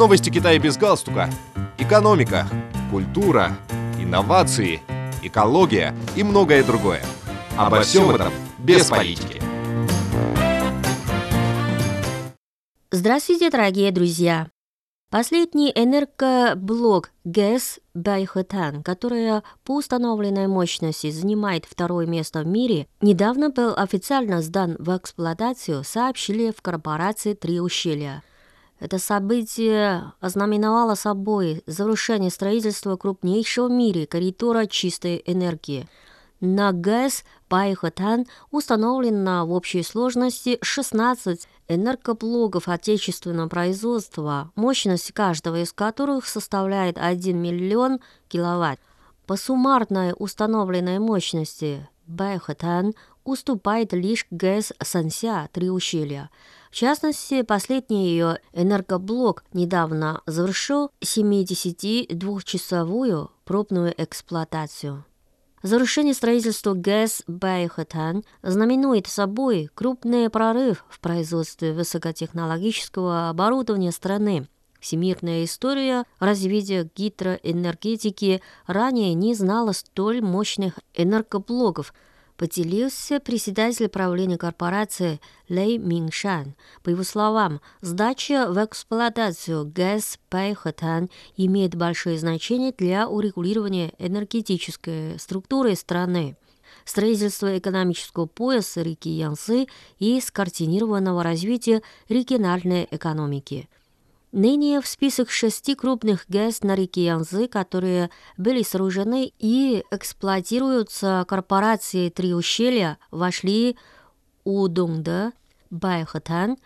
Новости Китая без галстука, экономика, культура, инновации, экология и многое другое. Обо всем этом без политики. Здравствуйте, дорогие друзья! Последний энергоблок ГЭС Байхэтан, которая по установленной мощности занимает второе место в мире, недавно был официально сдан в эксплуатацию, сообщили в корпорации «Три ущелья». Это событие ознаменовало собой завершение строительства крупнейшего в мире коридора чистой энергии. На ГЭС Пэй Хэтан установлено в общей сложности 16 энергоблоков отечественного производства, мощность каждого из которых составляет 1 миллион киловатт. По суммарной установленной мощности Пэй Хэтан уступает лишь ГЭС Санся «Три ущелья». В частности, последний ее энергоблок недавно завершил 72-часовую пробную эксплуатацию. Завершение строительства ГЭС Пэй Хэтан знаменует собой крупный прорыв в производстве высокотехнологического оборудования страны. Всемирная история развития гидроэнергетики ранее не знала столь мощных энергоблоков, поделился председатель правления корпорации Лей Мингшан. По его словам, сдача в эксплуатацию ГЭС Пэй Хэтан имеет большое значение для урегулирования энергетической структуры страны, строительства экономического пояса реки Янцзы и скоординированного развития региональной экономики. Ныне в список 6 крупных ГЭС на реке Янцзы, которые были сооружены и эксплуатируются корпорацией «Три ущелья», вошли Удундэ, Байхэтан,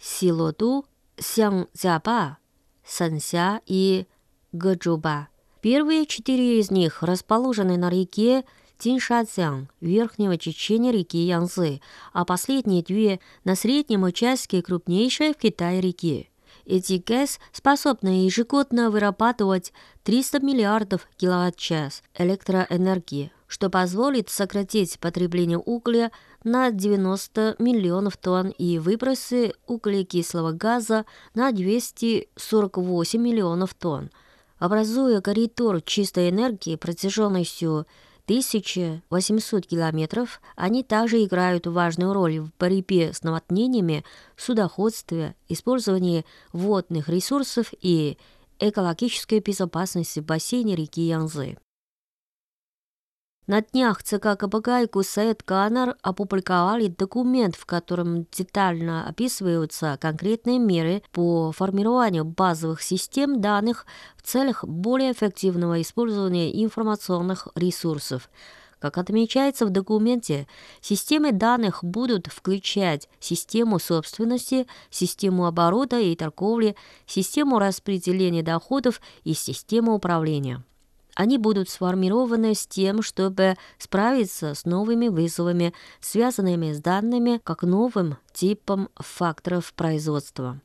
Силоду, Сянцзяба, Санся и Гэчжоуба. Первые 4 из них расположены на реке Цзиньшацзян, верхнего течения реки Янцзы, а последние 2 на среднем участке крупнейшей в Китае реки. Эти ГЭС способны ежегодно вырабатывать 300 миллиардов киловатт-час электроэнергии, что позволит сократить потребление угля на 90 миллионов тонн и выбросы углекислого газа на 248 миллионов тонн, образуя коридор чистой энергии протяженностью 1800 километров. Они также играют важную роль в борьбе с наводнениями, судоходстве, использовании водных ресурсов и экологической безопасности в бассейне реки Янцзы. На днях ЦК КПК и Госсовет КНР опубликовали документ, в котором детально описываются конкретные меры по формированию базовых систем данных в целях более эффективного использования информационных ресурсов. Как отмечается в документе, системы данных будут включать систему собственности, систему оборота и торговли, систему распределения доходов и систему управления. Они будут сформированы с тем, чтобы справиться с новыми вызовами, связанными с данными как новым типом факторов производства.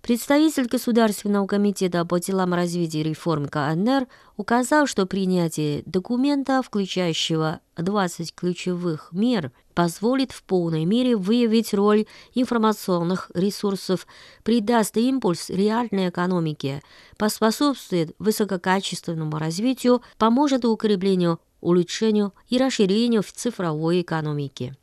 Представитель Государственного комитета по делам развития и реформ КНР указал, что принятие документа, включающего 20 ключевых мер, позволит в полной мере выявить роль информационных ресурсов, придаст импульс реальной экономике, поспособствует высококачественному развитию, поможет укреплению, улучшению и расширению в цифровой экономике.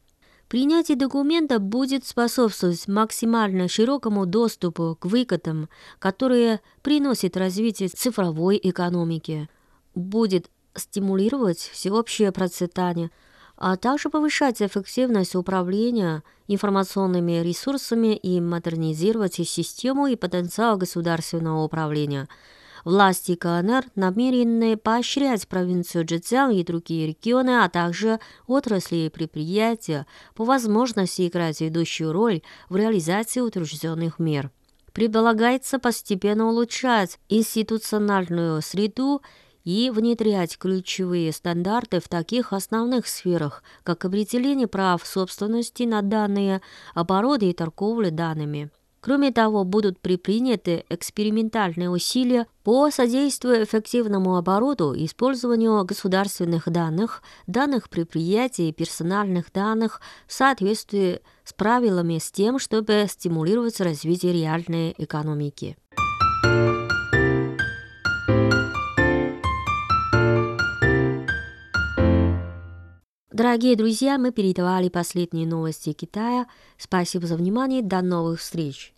Принятие документа будет способствовать максимально широкому доступу к выгодам, которые приносят развитие цифровой экономики, будет стимулировать всеобщее процветание, а также повышать эффективность управления информационными ресурсами и модернизировать систему и потенциал государственного управления. Власти КНР намерены поощрять провинцию Чжэцзян и другие регионы, а также отрасли и предприятия по возможности играть ведущую роль в реализации утвержденных мер. Предполагается постепенно улучшать институциональную среду и внедрять ключевые стандарты в таких основных сферах, как определение прав собственности на данные, обороты и торговля данными. Кроме того, будут предприняты экспериментальные усилия по содействию эффективному обороту, использованию государственных данных, данных предприятий и персональных данных в соответствии с правилами с тем, чтобы стимулировать развитие реальной экономики. Дорогие друзья, мы передавали последние новости Китая. Спасибо за внимание. До новых встреч.